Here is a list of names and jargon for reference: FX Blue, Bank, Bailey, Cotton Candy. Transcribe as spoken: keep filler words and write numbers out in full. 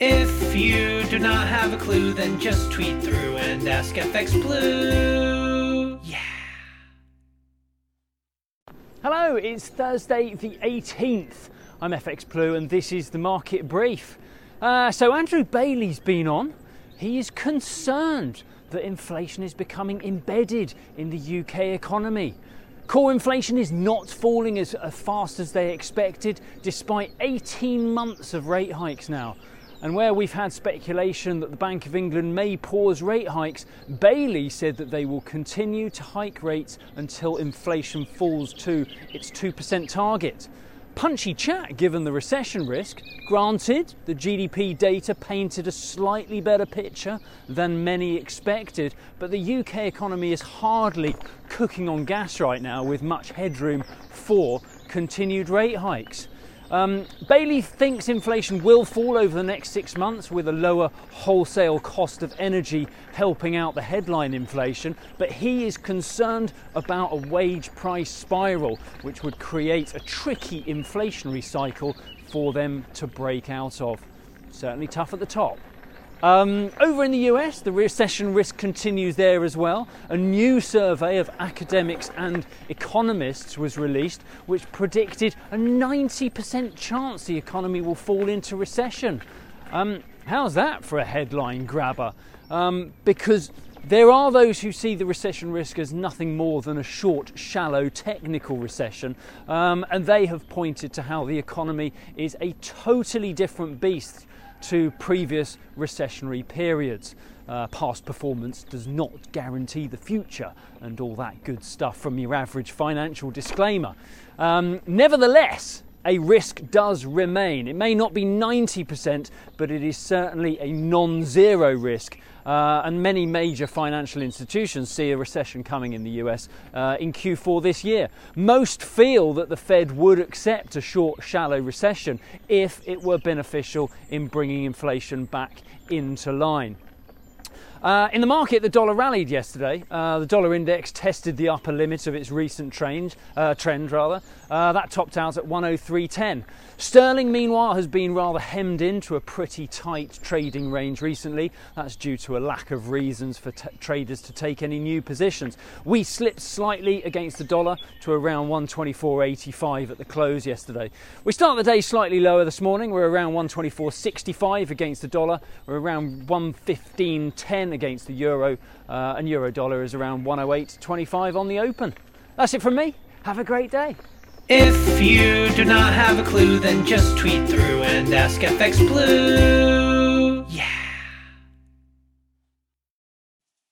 If you do not have a clue, then just tweet through and ask F X Blue. Yeah. Hello, it's Thursday the eighteenth. I'm F X Blue and this is the Market Brief. Uh, so Andrew Bailey's been on. He is concerned that inflation is becoming embedded in the U K economy. Core inflation is not falling as fast as they expected, despite eighteen months of rate hikes now. And where we've had speculation that the Bank of England may pause rate hikes, Bailey said that they will continue to hike rates until inflation falls to its two percent target. Punchy chat given the recession risk. Granted, the G D P data painted a slightly better picture than many expected, but the U K economy is hardly cooking on gas right now with much headroom for continued rate hikes. Um, Bailey thinks inflation will fall over the next six months with a lower wholesale cost of energy helping out the headline inflation, but he is concerned about a wage price spiral which would create a tricky inflationary cycle for them to break out of. Certainly tough at the top. Um, over in the U S, the recession risk continues there as well. A new survey of academics and economists was released which predicted a ninety percent chance the economy will fall into recession. Um, how's that for a headline grabber? Um, because there are those who see the recession risk as nothing more than a short, shallow, technical recession, um, and they have pointed to how the economy is a totally different beast to previous recessionary periods. Uh, past performance does not guarantee the future, and all that good stuff from your average financial disclaimer. Um, nevertheless, a risk does remain. It may not be ninety percent, but it is certainly a non-zero risk, uh, and many major financial institutions see a recession coming in the U S uh, in Q four this year. Most feel that the Fed would accept a short, shallow recession if it were beneficial in bringing inflation back into line. Uh, in the market, the dollar rallied yesterday. Uh, the dollar index tested the upper limit of its recent trend, uh, trend rather. Uh, that topped out at one oh three ten. Sterling, meanwhile, has been rather hemmed into a pretty tight trading range recently. That's due to a lack of reasons for t- traders to take any new positions. We slipped slightly against the dollar to around one twenty-four eighty-five at the close yesterday. We start the day slightly lower this morning. We're around one twenty-four sixty-five against the dollar. We're around one fifteen ten. Against the euro, uh, and euro dollar is around one oh eight twenty-five on the open. That's it from me. Have a great day. If you do not have a clue, then just tweet through and ask F X Blue.